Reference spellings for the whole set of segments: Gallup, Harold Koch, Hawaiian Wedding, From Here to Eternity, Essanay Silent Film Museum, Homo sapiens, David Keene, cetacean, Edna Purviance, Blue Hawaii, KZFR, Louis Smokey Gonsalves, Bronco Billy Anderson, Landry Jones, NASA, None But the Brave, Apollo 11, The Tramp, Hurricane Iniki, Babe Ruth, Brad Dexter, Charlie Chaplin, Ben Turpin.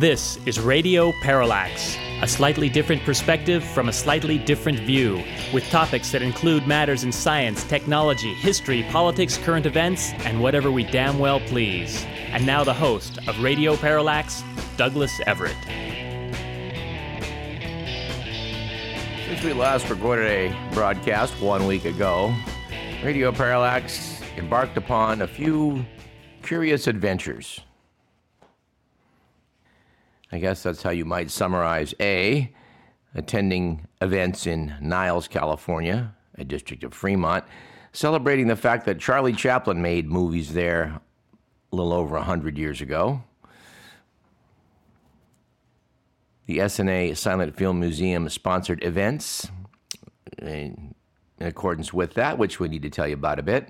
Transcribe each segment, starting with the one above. This is Radio Parallax, a slightly different perspective from a slightly different view, with topics that include matters in science, technology, history, politics, current events, and whatever we damn well please. And now the host of Radio Parallax, Douglas Everett. Since we last recorded a broadcast 1 week ago, Radio Parallax embarked upon a few curious adventures. I guess that's how you might summarize A, attending events in Niles, California, a district of Fremont, celebrating the fact that Charlie Chaplin made movies there a little over 100 years ago. The Essanay Silent Film Museum sponsored events in accordance with that, which we need to tell you about a bit.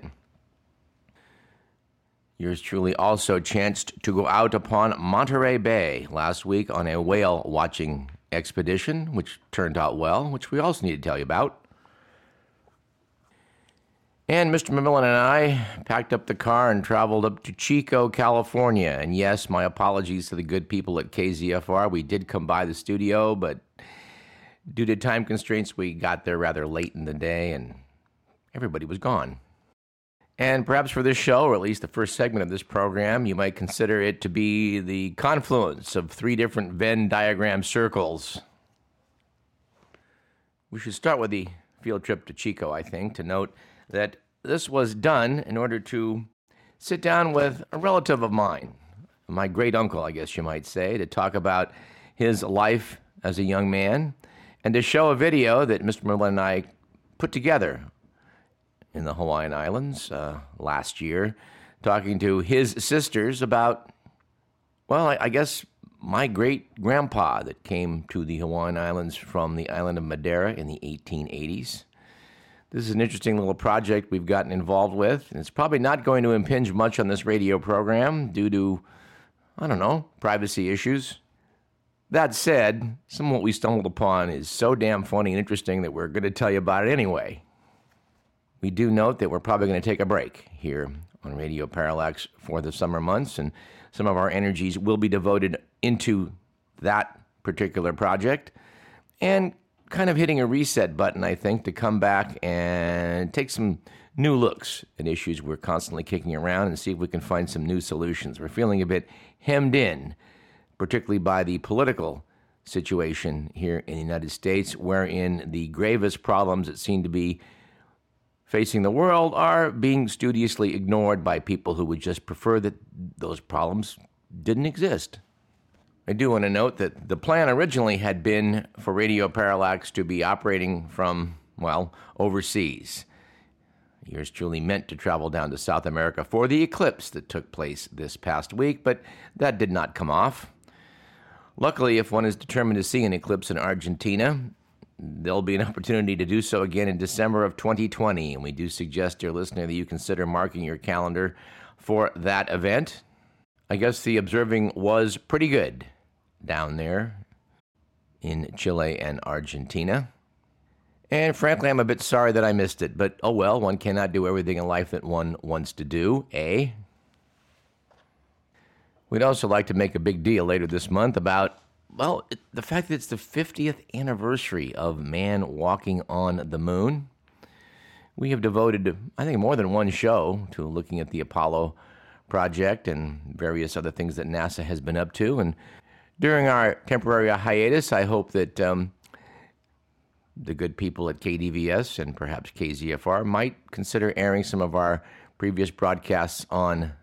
Yours truly also chanced to go out upon Monterey Bay last week on a whale watching expedition, which turned out well, which we also need to tell you about. And Mr. McMillan and I packed up the car and traveled up to Chico, California. And yes, my apologies to the good people at KZFR. We did come by the studio, but due to time constraints, we got there rather late in the day and everybody was gone. And perhaps for this show, or at least the first segment of this program, you might consider it to be the confluence of three different Venn diagram circles. We should start with the field trip to Chico, I think, to note that this was done in order to sit down with a relative of mine, my great uncle, I guess you might say, to talk about his life as a young man, and to show a video that Mr. Merlin and I put together in the Hawaiian Islands last year, talking to his sisters about, well, I guess my great-grandpa that came to the Hawaiian Islands from the island of Madeira in the 1880s. This is an interesting little project we've gotten involved with, and it's probably not going to impinge much on this radio program due to, I don't know, privacy issues. That said, some of what we stumbled upon is so damn funny and interesting that we're going to tell you about it anyway. We do note that we're probably going to take a break here on Radio Parallax for the summer months, and some of our energies will be devoted into that particular project, and kind of hitting a reset button, I think, to come back and take some new looks at issues we're constantly kicking around and see if we can find some new solutions. We're feeling a bit hemmed in, particularly by the political situation here in the United States, wherein the gravest problems that seem to be facing the world are being studiously ignored by people who would just prefer that those problems didn't exist. I do want to note that the plan originally had been for Radio Parallax to be operating from, well, overseas. Yours truly meant to travel down to South America for the eclipse that took place this past week, but that did not come off. Luckily, if one is determined to see an eclipse in Argentina, there'll be an opportunity to do so again in December of 2020, and we do suggest, dear listener, that you consider marking your calendar for that event. I guess the observing was pretty good down there in Chile and Argentina. And frankly, I'm a bit sorry that I missed it, but oh well, one cannot do everything in life that one wants to do, eh? We'd also like to make a big deal later this month about the fact that it's the 50th anniversary of man walking on the moon. We have devoted, I think, more than one show to looking at the Apollo project and various other things that NASA has been up to. And during our temporary hiatus, I hope that the good people at KDVS and perhaps KZFR might consider airing some of our previous broadcasts on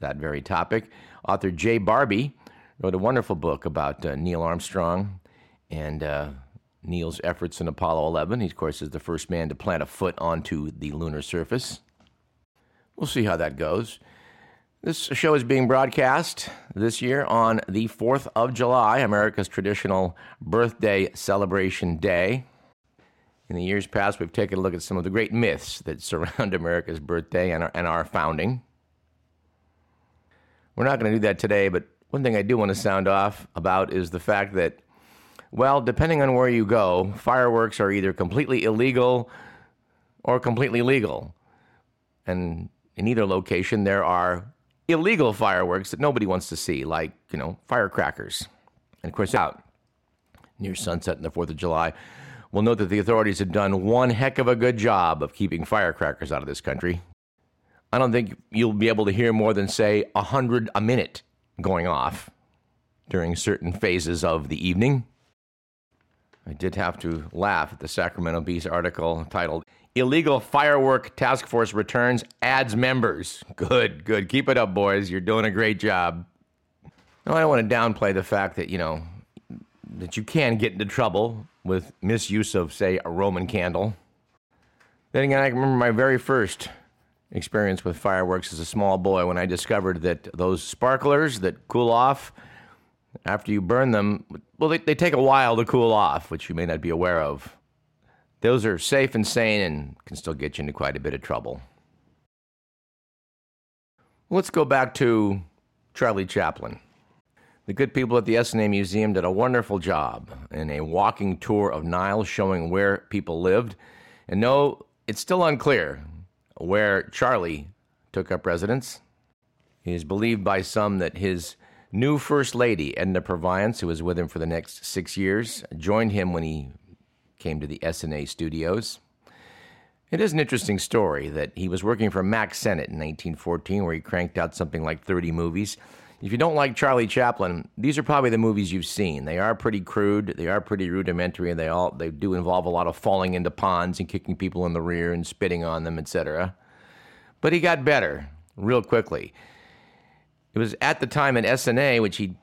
that very topic. Author Jay Barbie wrote a wonderful book about Neil Armstrong and Neil's efforts in Apollo 11. He, of course, is the first man to plant a foot onto the lunar surface. We'll see how that goes. This show is being broadcast this year on the 4th of July, America's traditional birthday celebration day. In the years past, we've taken a look at some of the great myths that surround America's birthday and our founding. We're not going to do that today, but one thing I do want to sound off about is the fact that, well, depending on where you go, fireworks are either completely illegal or completely legal. And in either location, there are illegal fireworks that nobody wants to see, like, firecrackers. and of course out near sunset on the 4th of July. We'll note that the authorities have done one heck of a good job of keeping firecrackers out of this country. I don't think you'll be able to hear more than, say, 100 a minute going off during certain phases of the evening. I did have to laugh at the Sacramento Bee's article titled, Illegal Firework Task Force Returns Adds Members. Good, good. Keep it up, boys. You're doing a great job. Now, I don't want to downplay the fact that, you know, that you can get into trouble with misuse of, say, a Roman candle. Then again, I remember my very first experience with fireworks as a small boy when I discovered that those sparklers that cool off after you burn them, well, they take a while to cool off, which you may not be aware of. Those are safe and sane and can still get you into quite a bit of trouble. Let's go back to Charlie Chaplin. The good people at the Essanay Museum did a wonderful job in a walking tour of Niles showing where people lived. And no, it's still unclear where Charlie took up residence. It is believed by some that his new First Lady, Edna Purviance, who was with him for the next 6 years, joined him when he came to the Essanay studios. It is an interesting story that he was working for Mack Sennett in 1914, where he cranked out something like 30 movies. If you don't like Charlie Chaplin, these are probably the movies you've seen. They are pretty crude, they are pretty rudimentary, and they do involve a lot of falling into ponds and kicking people in the rear and spitting on them, etc. But he got better real quickly. It was at the time in Essanay, which he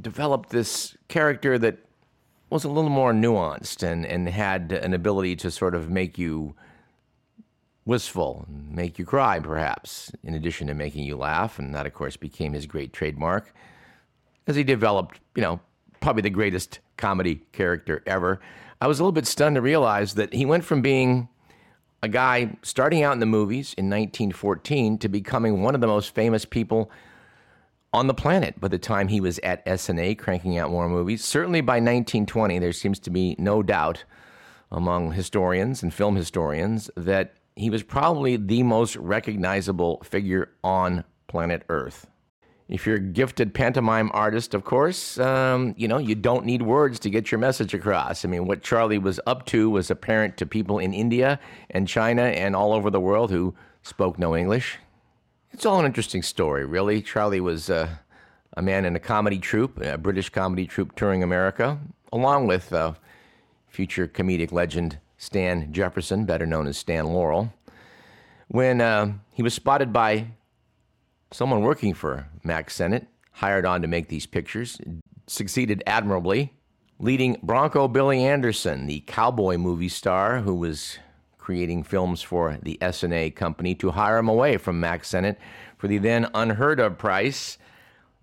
developed this character that was a little more nuanced and had an ability to sort of make you wistful, make you cry, perhaps, in addition to making you laugh. And that, of course, became his great trademark as he developed, you know, probably the greatest comedy character ever. I was a little bit stunned to realize that he went from being a guy starting out in the movies in 1914 to becoming one of the most famous people on the planet by the time he was at SNA cranking out more movies. Certainly by 1920, there seems to be no doubt among historians and film historians that he was probably the most recognizable figure on planet Earth. If you're a gifted pantomime artist, of course, you know, you don't need words to get your message across. I mean, what Charlie was up to was apparent to people in India and China and all over the world who spoke no English. It's all an interesting story, really. Charlie was a man in a comedy troupe, a British comedy troupe touring America, along with future comedic legend Stan Jefferson, better known as Stan Laurel, when he was spotted by someone working for Mack Sennett, hired on to make these pictures, succeeded admirably, leading Bronco Billy Anderson, the cowboy movie star who was creating films for the S&A company, to hire him away from Mack Sennett for the then unheard-of price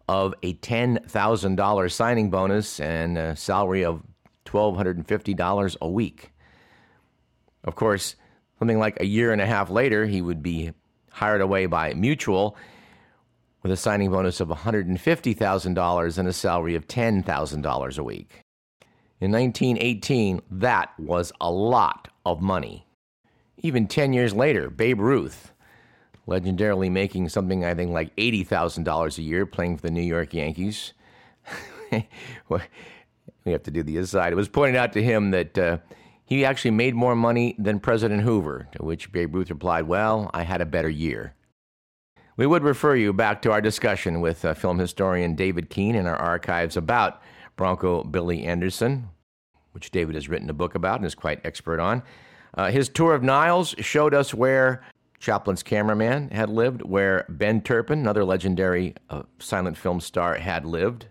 of a $10,000 signing bonus and a salary of $1,250 a week. Of course, something like a year and a half later, he would be hired away by Mutual with a signing bonus of $150,000 and a salary of $10,000 a week. In 1918, that was a lot of money. Even 10 years later, Babe Ruth, legendarily making something, I think, like $80,000 a year playing for the New York Yankees. We have to do the aside. It was pointed out to him that he actually made more money than President Hoover, to which Babe Ruth replied, well, I had a better year. We would refer you back to our discussion with film historian David Keene in our archives about Bronco Billy Anderson, which David has written a book about and is quite expert on. His tour of Niles showed us where Chaplin's cameraman had lived, where Ben Turpin, another legendary silent film star, had lived.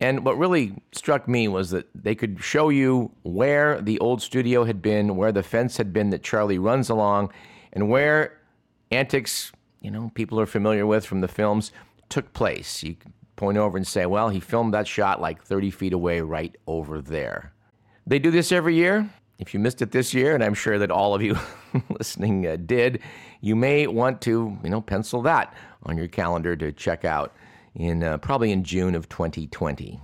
And what really struck me was that they could show you where the old studio had been, where the fence had been that Charlie runs along, and where antics, you know, people are familiar with from the films, took place. You could point over and say, well, he filmed that shot like 30 feet away right over there. They do this every year. If you missed it this year, and I'm sure that all of you listening did, you may want to, you know, pencil that on your calendar to check out in probably in June of 2020.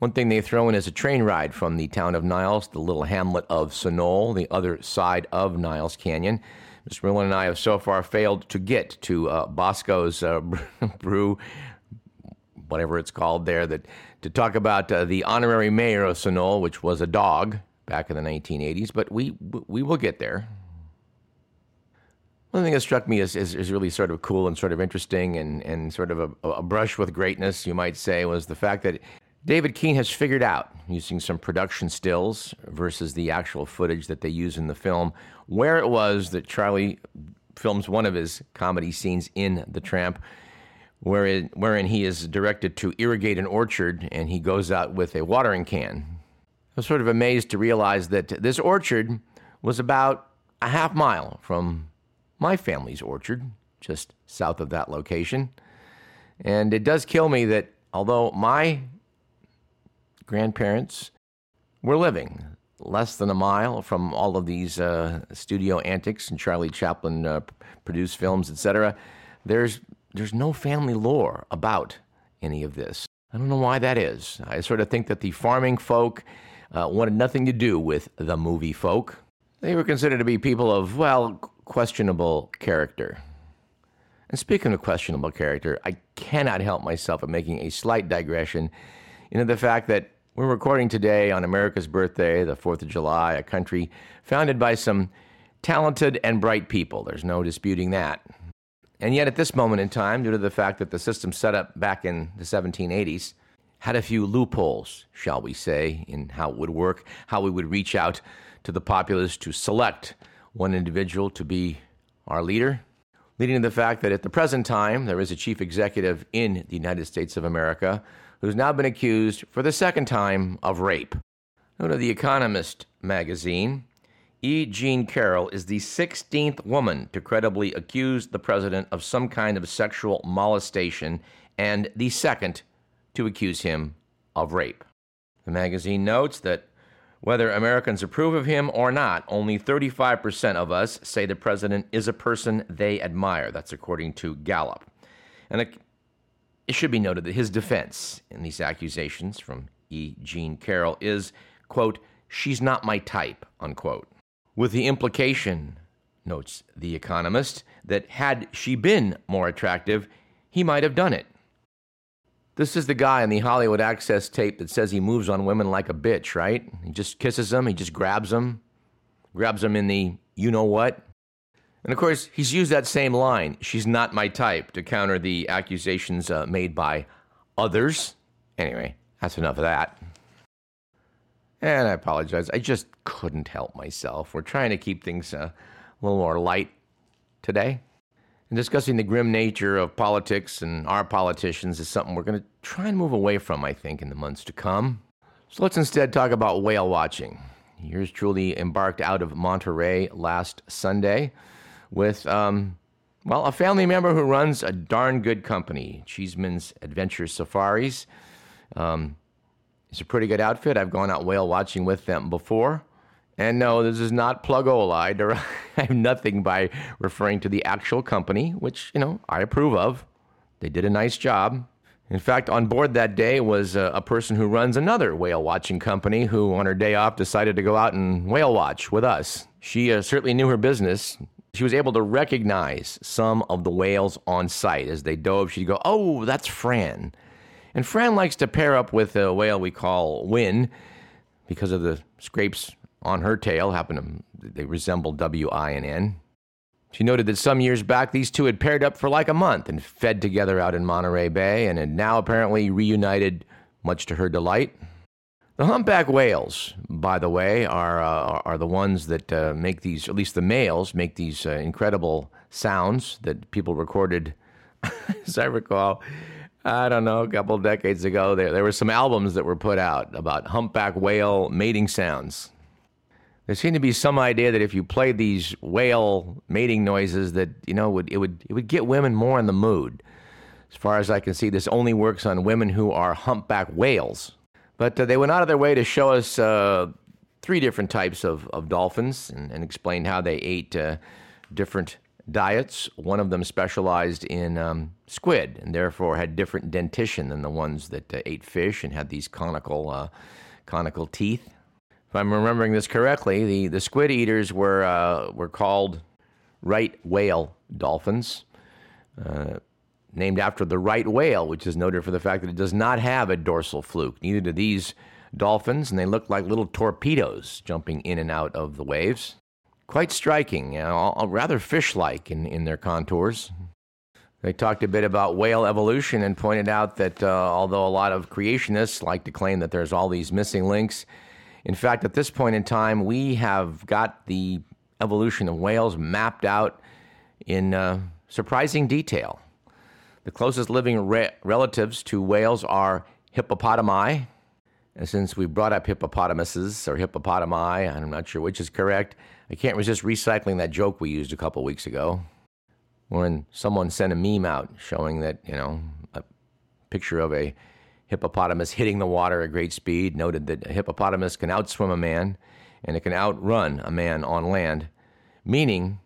One thing they throw in is a train ride from the town of Niles, the little hamlet of Sunol, the other side of Niles Canyon. Ms. Merlin and I have so far failed to get to Bosco's brew whatever it's called there, that to talk about the honorary mayor of Sunol, which was a dog back in the 1980s, but we will get there. One thing that struck me is really sort of cool and sort of interesting and sort of a brush with greatness, you might say, was the fact that David Keene has figured out, using some production stills versus the actual footage that they use in the film, where it was that Charlie films one of his comedy scenes in The Tramp, wherein he is directed to irrigate an orchard, and he goes out with a watering can. I was sort of amazed to realize that this orchard was about a half mile from my family's orchard, just south of that location. And it does kill me that although my grandparents were living less than a mile from all of these studio antics and Charlie Chaplin produced films, etc., there's no family lore about any of this. I don't know why that is. I sort of think that the farming folk wanted nothing to do with the movie folk. They were considered to be people of, well, questionable character. And speaking of questionable character, I cannot help myself from making a slight digression into the fact that we're recording today on America's birthday, the 4th of July, a country founded by some talented and bright people. There's no disputing that. And yet at this moment in time, due to the fact that the system set up back in the 1780s had a few loopholes, shall we say, in how it would work, how we would reach out to the populace to select one individual to be our leader, leading to the fact that at the present time, there is a chief executive in the United States of America who's now been accused for the second time of rape. Go to The Economist magazine. E. Jean Carroll is the 16th woman to credibly accuse the president of some kind of sexual molestation and the second to accuse him of rape. The magazine notes that whether Americans approve of him or not, only 35% of us say the president is a person they admire. That's according to Gallup. And it should be noted that his defense in these accusations from E. Jean Carroll is, quote, "she's not my type," unquote. With the implication, notes The Economist, that had she been more attractive, he might have done it. This is the guy in the Hollywood Access tape that says he moves on women like a bitch, right? He just kisses them, he just grabs them in the you-know-what. And of course, he's used that same line, "she's not my type," to counter the accusations made by others. Anyway, that's enough of that. And I apologize, I just couldn't help myself. We're trying to keep things a little more light today. And discussing the grim nature of politics and our politicians is something we're going to try and move away from, I think, in the months to come. So let's instead talk about whale watching. Yours truly embarked out of Monterey last Sunday with, a family member who runs a darn good company, Cheeseman's Adventure Safaris. It's a pretty good outfit. I've gone out whale watching with them before. And no, this is not plug-o-lide. I have nothing by referring to the actual company, which, I approve of. They did a nice job. In fact, on board that day was a person who runs another whale-watching company who, on her day off, decided to go out and whale-watch with us. She certainly knew her business. She was able to recognize some of the whales on site. As they dove, she'd go, "Oh, that's Fran." And Fran likes to pair up with a whale we call Win because of the scrapes on her tail, they resemble W-I-N-N. She noted that some years back, these two had paired up for like a month and fed together out in Monterey Bay and had now apparently reunited, much to her delight. The humpback whales, by the way, are the ones that make these, at least the males, make these incredible sounds that people recorded, as I recall, a couple of decades ago. There were some albums that were put out about humpback whale mating sounds. There seemed to be some idea that if you played these whale mating noises that, it would get women more in the mood. As far as I can see, this only works on women who are humpback whales. But they went out of their way to show us three different types of dolphins and explained how they ate different diets. One of them specialized in squid and therefore had different dentition than the ones that ate fish and had these conical teeth. If I'm remembering this correctly, the squid eaters were called right whale dolphins. named after the right whale, which is noted for the fact that it does not have a dorsal fluke. Neither do these dolphins, and they look like little torpedoes jumping in and out of the waves. Quite striking, you know, rather fish-like in their contours. They talked a bit about whale evolution and pointed out that although a lot of creationists like to claim that there's all these missing links, in fact, at this point in time, we have got the evolution of whales mapped out in surprising detail. The closest living relatives to whales are hippopotami. And since we brought up hippopotamuses or hippopotami, I'm not sure which is correct, I can't resist recycling that joke we used a couple weeks ago when someone sent a meme out showing that, you know, a picture of a hippopotamus hitting the water at great speed, noted that a hippopotamus can outswim a man and it can outrun a man on land, meaning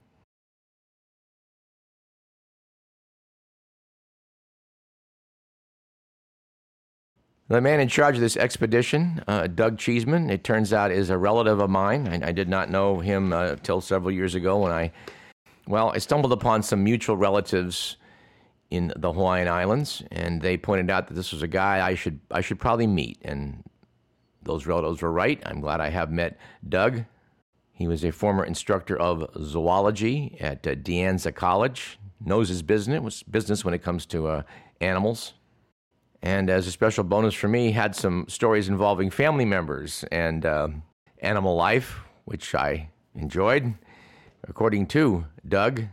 the man in charge of this expedition, Doug Cheeseman, it turns out is a relative of mine. I did not know him till several years ago when I stumbled upon some mutual relatives in the Hawaiian Islands, and they pointed out that this was a guy I should probably meet. And those relatives were right. I'm glad I have met Doug. He was a former instructor of zoology at De Anza College. Knows his business when it comes to animals. And as a special bonus for me, had some stories involving family members and animal life, which I enjoyed. According to Doug,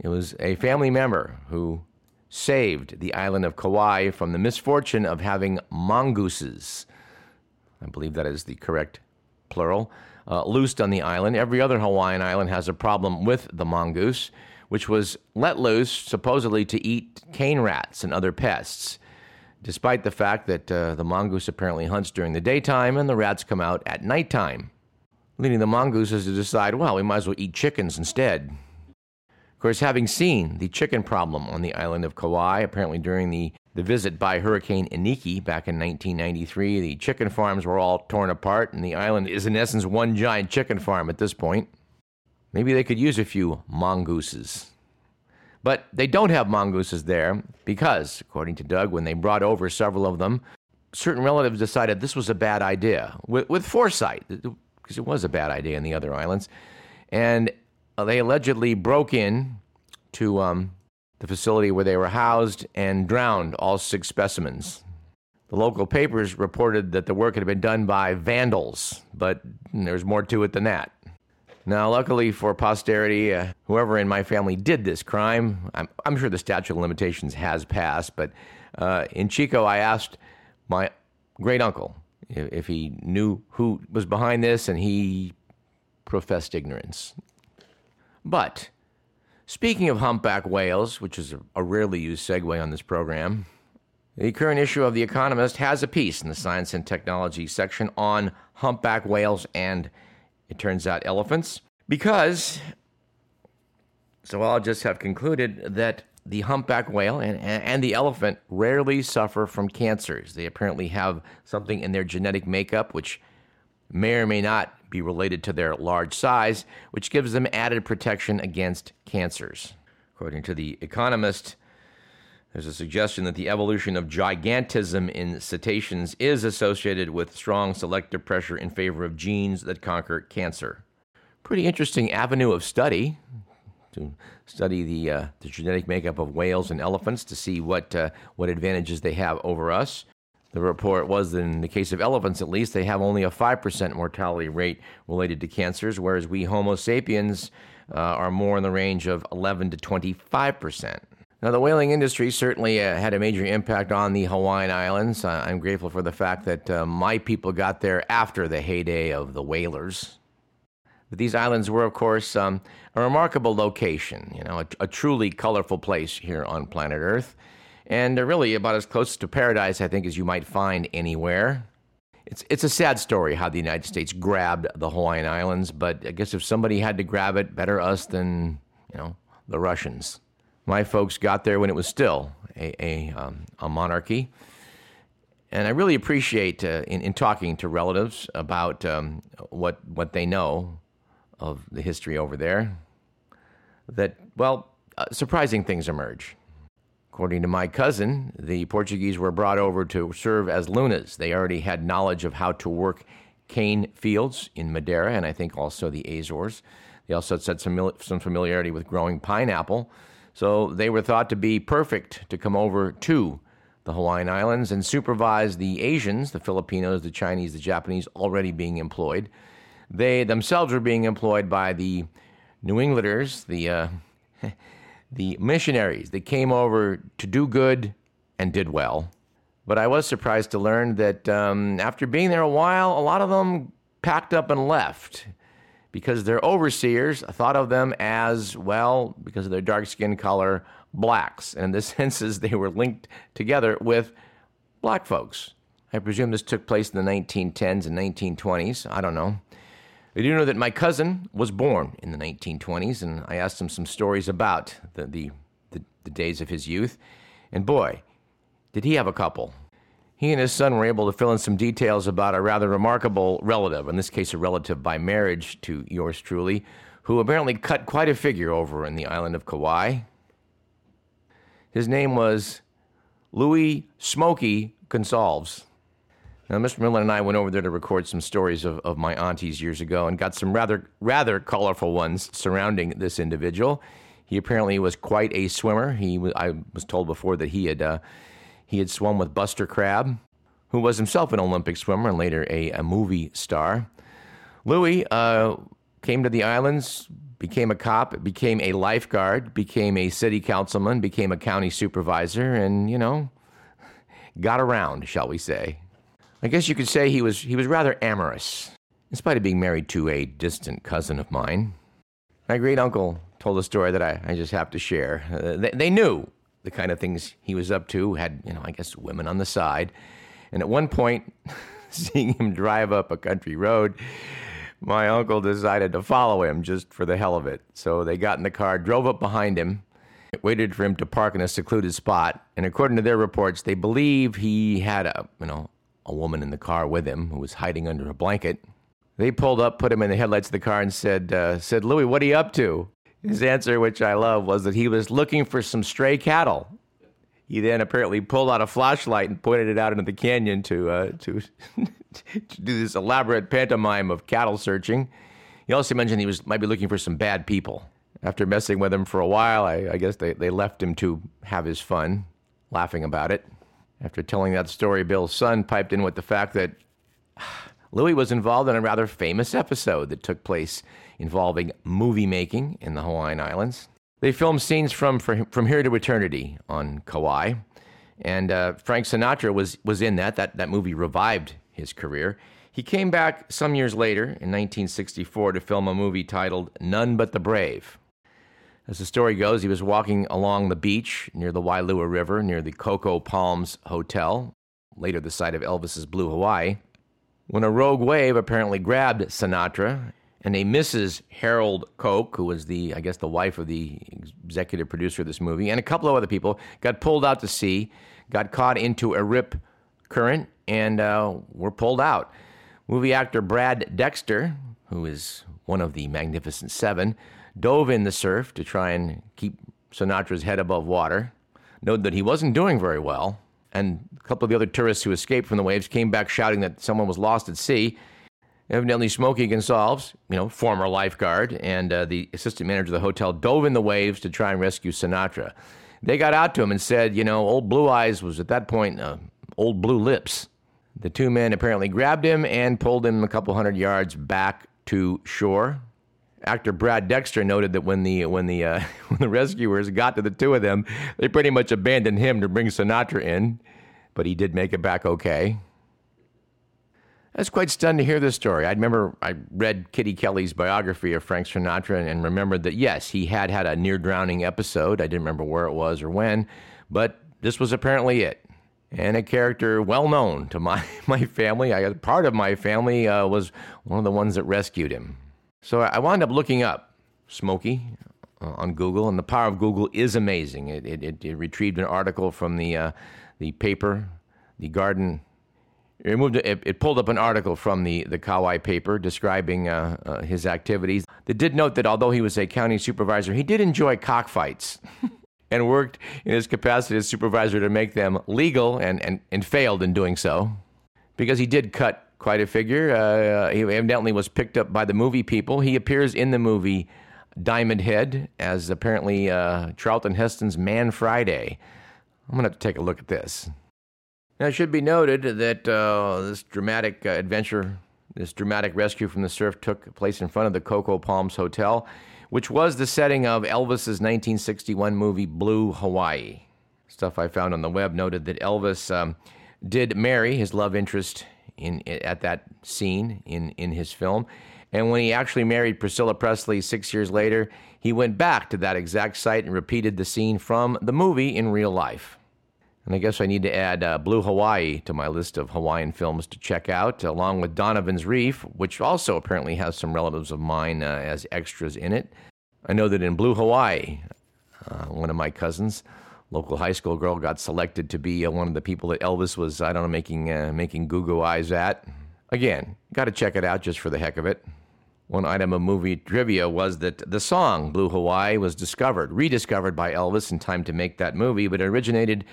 it was a family member who saved the island of Kauai from the misfortune of having mongooses, I believe that is the correct plural, loosed on the island. Every other Hawaiian island has a problem with the mongoose, which was let loose supposedly to eat cane rats and other pests, despite the fact that the mongoose apparently hunts during the daytime and the rats come out at nighttime, leading the mongooses to decide, well, we might as well eat chickens instead. Of course, having seen the chicken problem on the island of Kauai, apparently during the visit by Hurricane Iniki back in 1993, the chicken farms were all torn apart, and the island is in essence one giant chicken farm at this point. Maybe they could use a few mongooses. But they don't have mongooses there because, according to Doug, when they brought over several of them, certain relatives decided this was a bad idea, with foresight, because it was a bad idea in the other islands. And they allegedly broke in to the facility where they were housed and drowned all 6 specimens. The local papers reported that the work had been done by vandals, but there's more to it than that. Now, luckily for posterity, whoever in my family did this crime, I'm sure the statute of limitations has passed, but in Chico, I asked my great uncle if he knew who was behind this, and he professed ignorance. But speaking of humpback whales, which is a rarely used segue on this program, the current issue of The Economist has a piece in the science and technology section on humpback whales and, it turns out, elephants, because zoologists have concluded that the humpback whale and the elephant rarely suffer from cancers. They apparently have something in their genetic makeup, which may or may not be related to their large size, which gives them added protection against cancers. According to The Economist, there's a suggestion that the evolution of gigantism in cetaceans is associated with strong selective pressure in favor of genes that conquer cancer. Pretty interesting avenue of study, to study the genetic makeup of whales and elephants to see what advantages they have over us. The report was that in the case of elephants, at least, they have only a 5% mortality rate related to cancers, whereas we Homo sapiens are more in the range of 11 to 25%. Now, the whaling industry certainly had a major impact on the Hawaiian Islands. I'm grateful for the fact that my people got there after the heyday of the whalers. But these islands were, of course, a remarkable location, you know, a truly colorful place here on planet Earth, and really about as close to paradise, I think, as you might find anywhere. It's a sad story how the United States grabbed the Hawaiian Islands, but I guess if somebody had to grab it, better us than, you know, the Russians. My folks got there when it was still a monarchy, and I really appreciate in talking to relatives about what they know of the history over there. That surprising things emerge. Of According to my cousin, the Portuguese were brought over to serve as lunas. They already had knowledge of how to work cane fields in Madeira and I think also the Azores. They also had some familiarity with growing pineapple. So they were thought to be perfect to come over to the Hawaiian Islands and supervise the Asians, the Filipinos, the Chinese, the Japanese already being employed. They themselves were being employed by the New Englanders, the missionaries that came over to do good and did well. But I was surprised to learn that after being there a while, a lot of them packed up and left because their overseers thought of them as, well, because of their dark skin color, blacks. And in this sense, they were linked together with black folks. I presume this took place in the 1910s and 1920s. I don't know. I do know that my cousin was born in the 1920s, and I asked him some stories about the days of his youth. And boy, did he have a couple. He and his son were able to fill in some details about a rather remarkable relative, in this case a relative by marriage to yours truly, who apparently cut quite a figure over in the island of Kauai. His name was Louis Smokey Gonsalves. Now, Mr. Miller and I went over there to record some stories of my aunties years ago and got some rather colorful ones surrounding this individual. He apparently was quite a swimmer. I was told before that he had swum with Buster Crabbe, who was himself an Olympic swimmer and later a movie star. Louis came to the islands, became a cop, became a lifeguard, became a city councilman, became a county supervisor, and, you know, got around, shall we say. I guess you could say he was rather amorous, in spite of being married to a distant cousin of mine. My great uncle told a story that I just have to share. They knew the kind of things he was up to, had, you know, I guess women on the side. And at one point, seeing him drive up a country road, my uncle decided to follow him just for the hell of it. So they got in the car, drove up behind him, waited for him to park in a secluded spot. And according to their reports, they believe he had a woman in the car with him who was hiding under a blanket. They pulled up, put him in the headlights of the car and said, "Louis, what are you up to?" His answer, which I love, was that he was looking for some stray cattle. He then apparently pulled out a flashlight and pointed it out into the canyon to do this elaborate pantomime of cattle searching. He also mentioned might be looking for some bad people. After messing with him for a while, I guess they left him to have his fun, laughing about it. After telling that story, Bill's son piped in with the fact that Louis was involved in a rather famous episode that took place involving movie making in the Hawaiian Islands. They filmed scenes from Here to Eternity on Kauai, and Frank Sinatra was in that. That movie revived his career. He came back some years later in 1964 to film a movie titled None But the Brave. As the story goes, he was walking along the beach near the Wailua River, near the Coco Palms Hotel, later the site of Elvis's Blue Hawaii, when a rogue wave apparently grabbed Sinatra. And a Mrs. Harold Koch, who was the wife of the executive producer of this movie, and a couple of other people, got pulled out to sea, got caught into a rip current, and were pulled out. Movie actor Brad Dexter, who is one of the Magnificent Seven, dove in the surf to try and keep Sinatra's head above water, noted that he wasn't doing very well, and a couple of the other tourists who escaped from the waves came back shouting that someone was lost at sea. Evidently, Smokey Gonsalves, former lifeguard, and the assistant manager of the hotel dove in the waves to try and rescue Sinatra. They got out to him and said, Old Blue Eyes was at that point Old Blue Lips. The two men apparently grabbed him and pulled him a couple hundred yards back to shore. Actor Brad Dexter noted that when the rescuers got to the two of them, they pretty much abandoned him to bring Sinatra in, but he did make it back okay. I was quite stunned to hear this story. I remember I read Kitty Kelly's biography of Frank Sinatra and remembered that, yes, he had a near-drowning episode. I didn't remember where it was or when, but this was apparently it. And a character well-known to my family. Part of my family was one of the ones that rescued him. So I wound up looking up Smokey on Google, and the power of Google is amazing. It retrieved an article from the paper, the Garden... It pulled up an article from the Kauai paper describing his activities. They did note that although he was a county supervisor, he did enjoy cockfights. and worked in his capacity as supervisor to make them legal and failed in doing so because he did cut quite a figure. He evidently was picked up by the movie people. He appears in the movie Diamond Head as apparently Charlton Heston's Man Friday. I'm going to have to take a look at this. Now, it should be noted that this dramatic rescue from the surf took place in front of the Coco Palms Hotel, which was the setting of Elvis's 1961 movie Blue Hawaii. Stuff I found on the web noted that Elvis did marry his love interest at that scene in his film. And when he actually married Priscilla Presley 6 years later, he went back to that exact site and repeated the scene from the movie in real life. And I guess I need to add Blue Hawaii to my list of Hawaiian films to check out, along with Donovan's Reef, which also apparently has some relatives of mine as extras in it. I know that in Blue Hawaii, one of my cousins, local high school girl, got selected to be one of the people that Elvis was, making goo-goo eyes at. Again, got to check it out just for the heck of it. One item of movie trivia was that the song Blue Hawaii was rediscovered by Elvis in time to make that movie, but it originated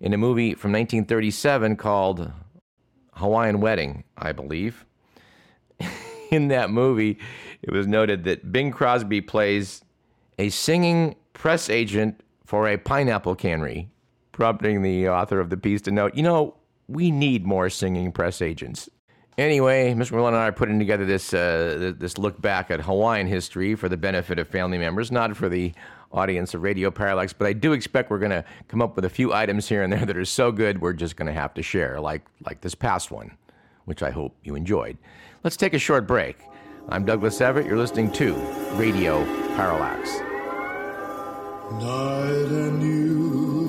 in a movie from 1937 called Hawaiian Wedding, I believe. In that movie, it was noted that Bing Crosby plays a singing press agent for a pineapple cannery, prompting the author of the piece to note, we need more singing press agents. Anyway, Mr. Malone and I are putting together this look back at Hawaiian history for the benefit of family members, not for the audience of Radio Parallax, but I do expect we're going to come up with a few items here and there that are so good we're just going to have to share, like this past one, which I hope you enjoyed. Let's take a short break. I'm Douglas Everett. You're listening to Radio Parallax. Night and you.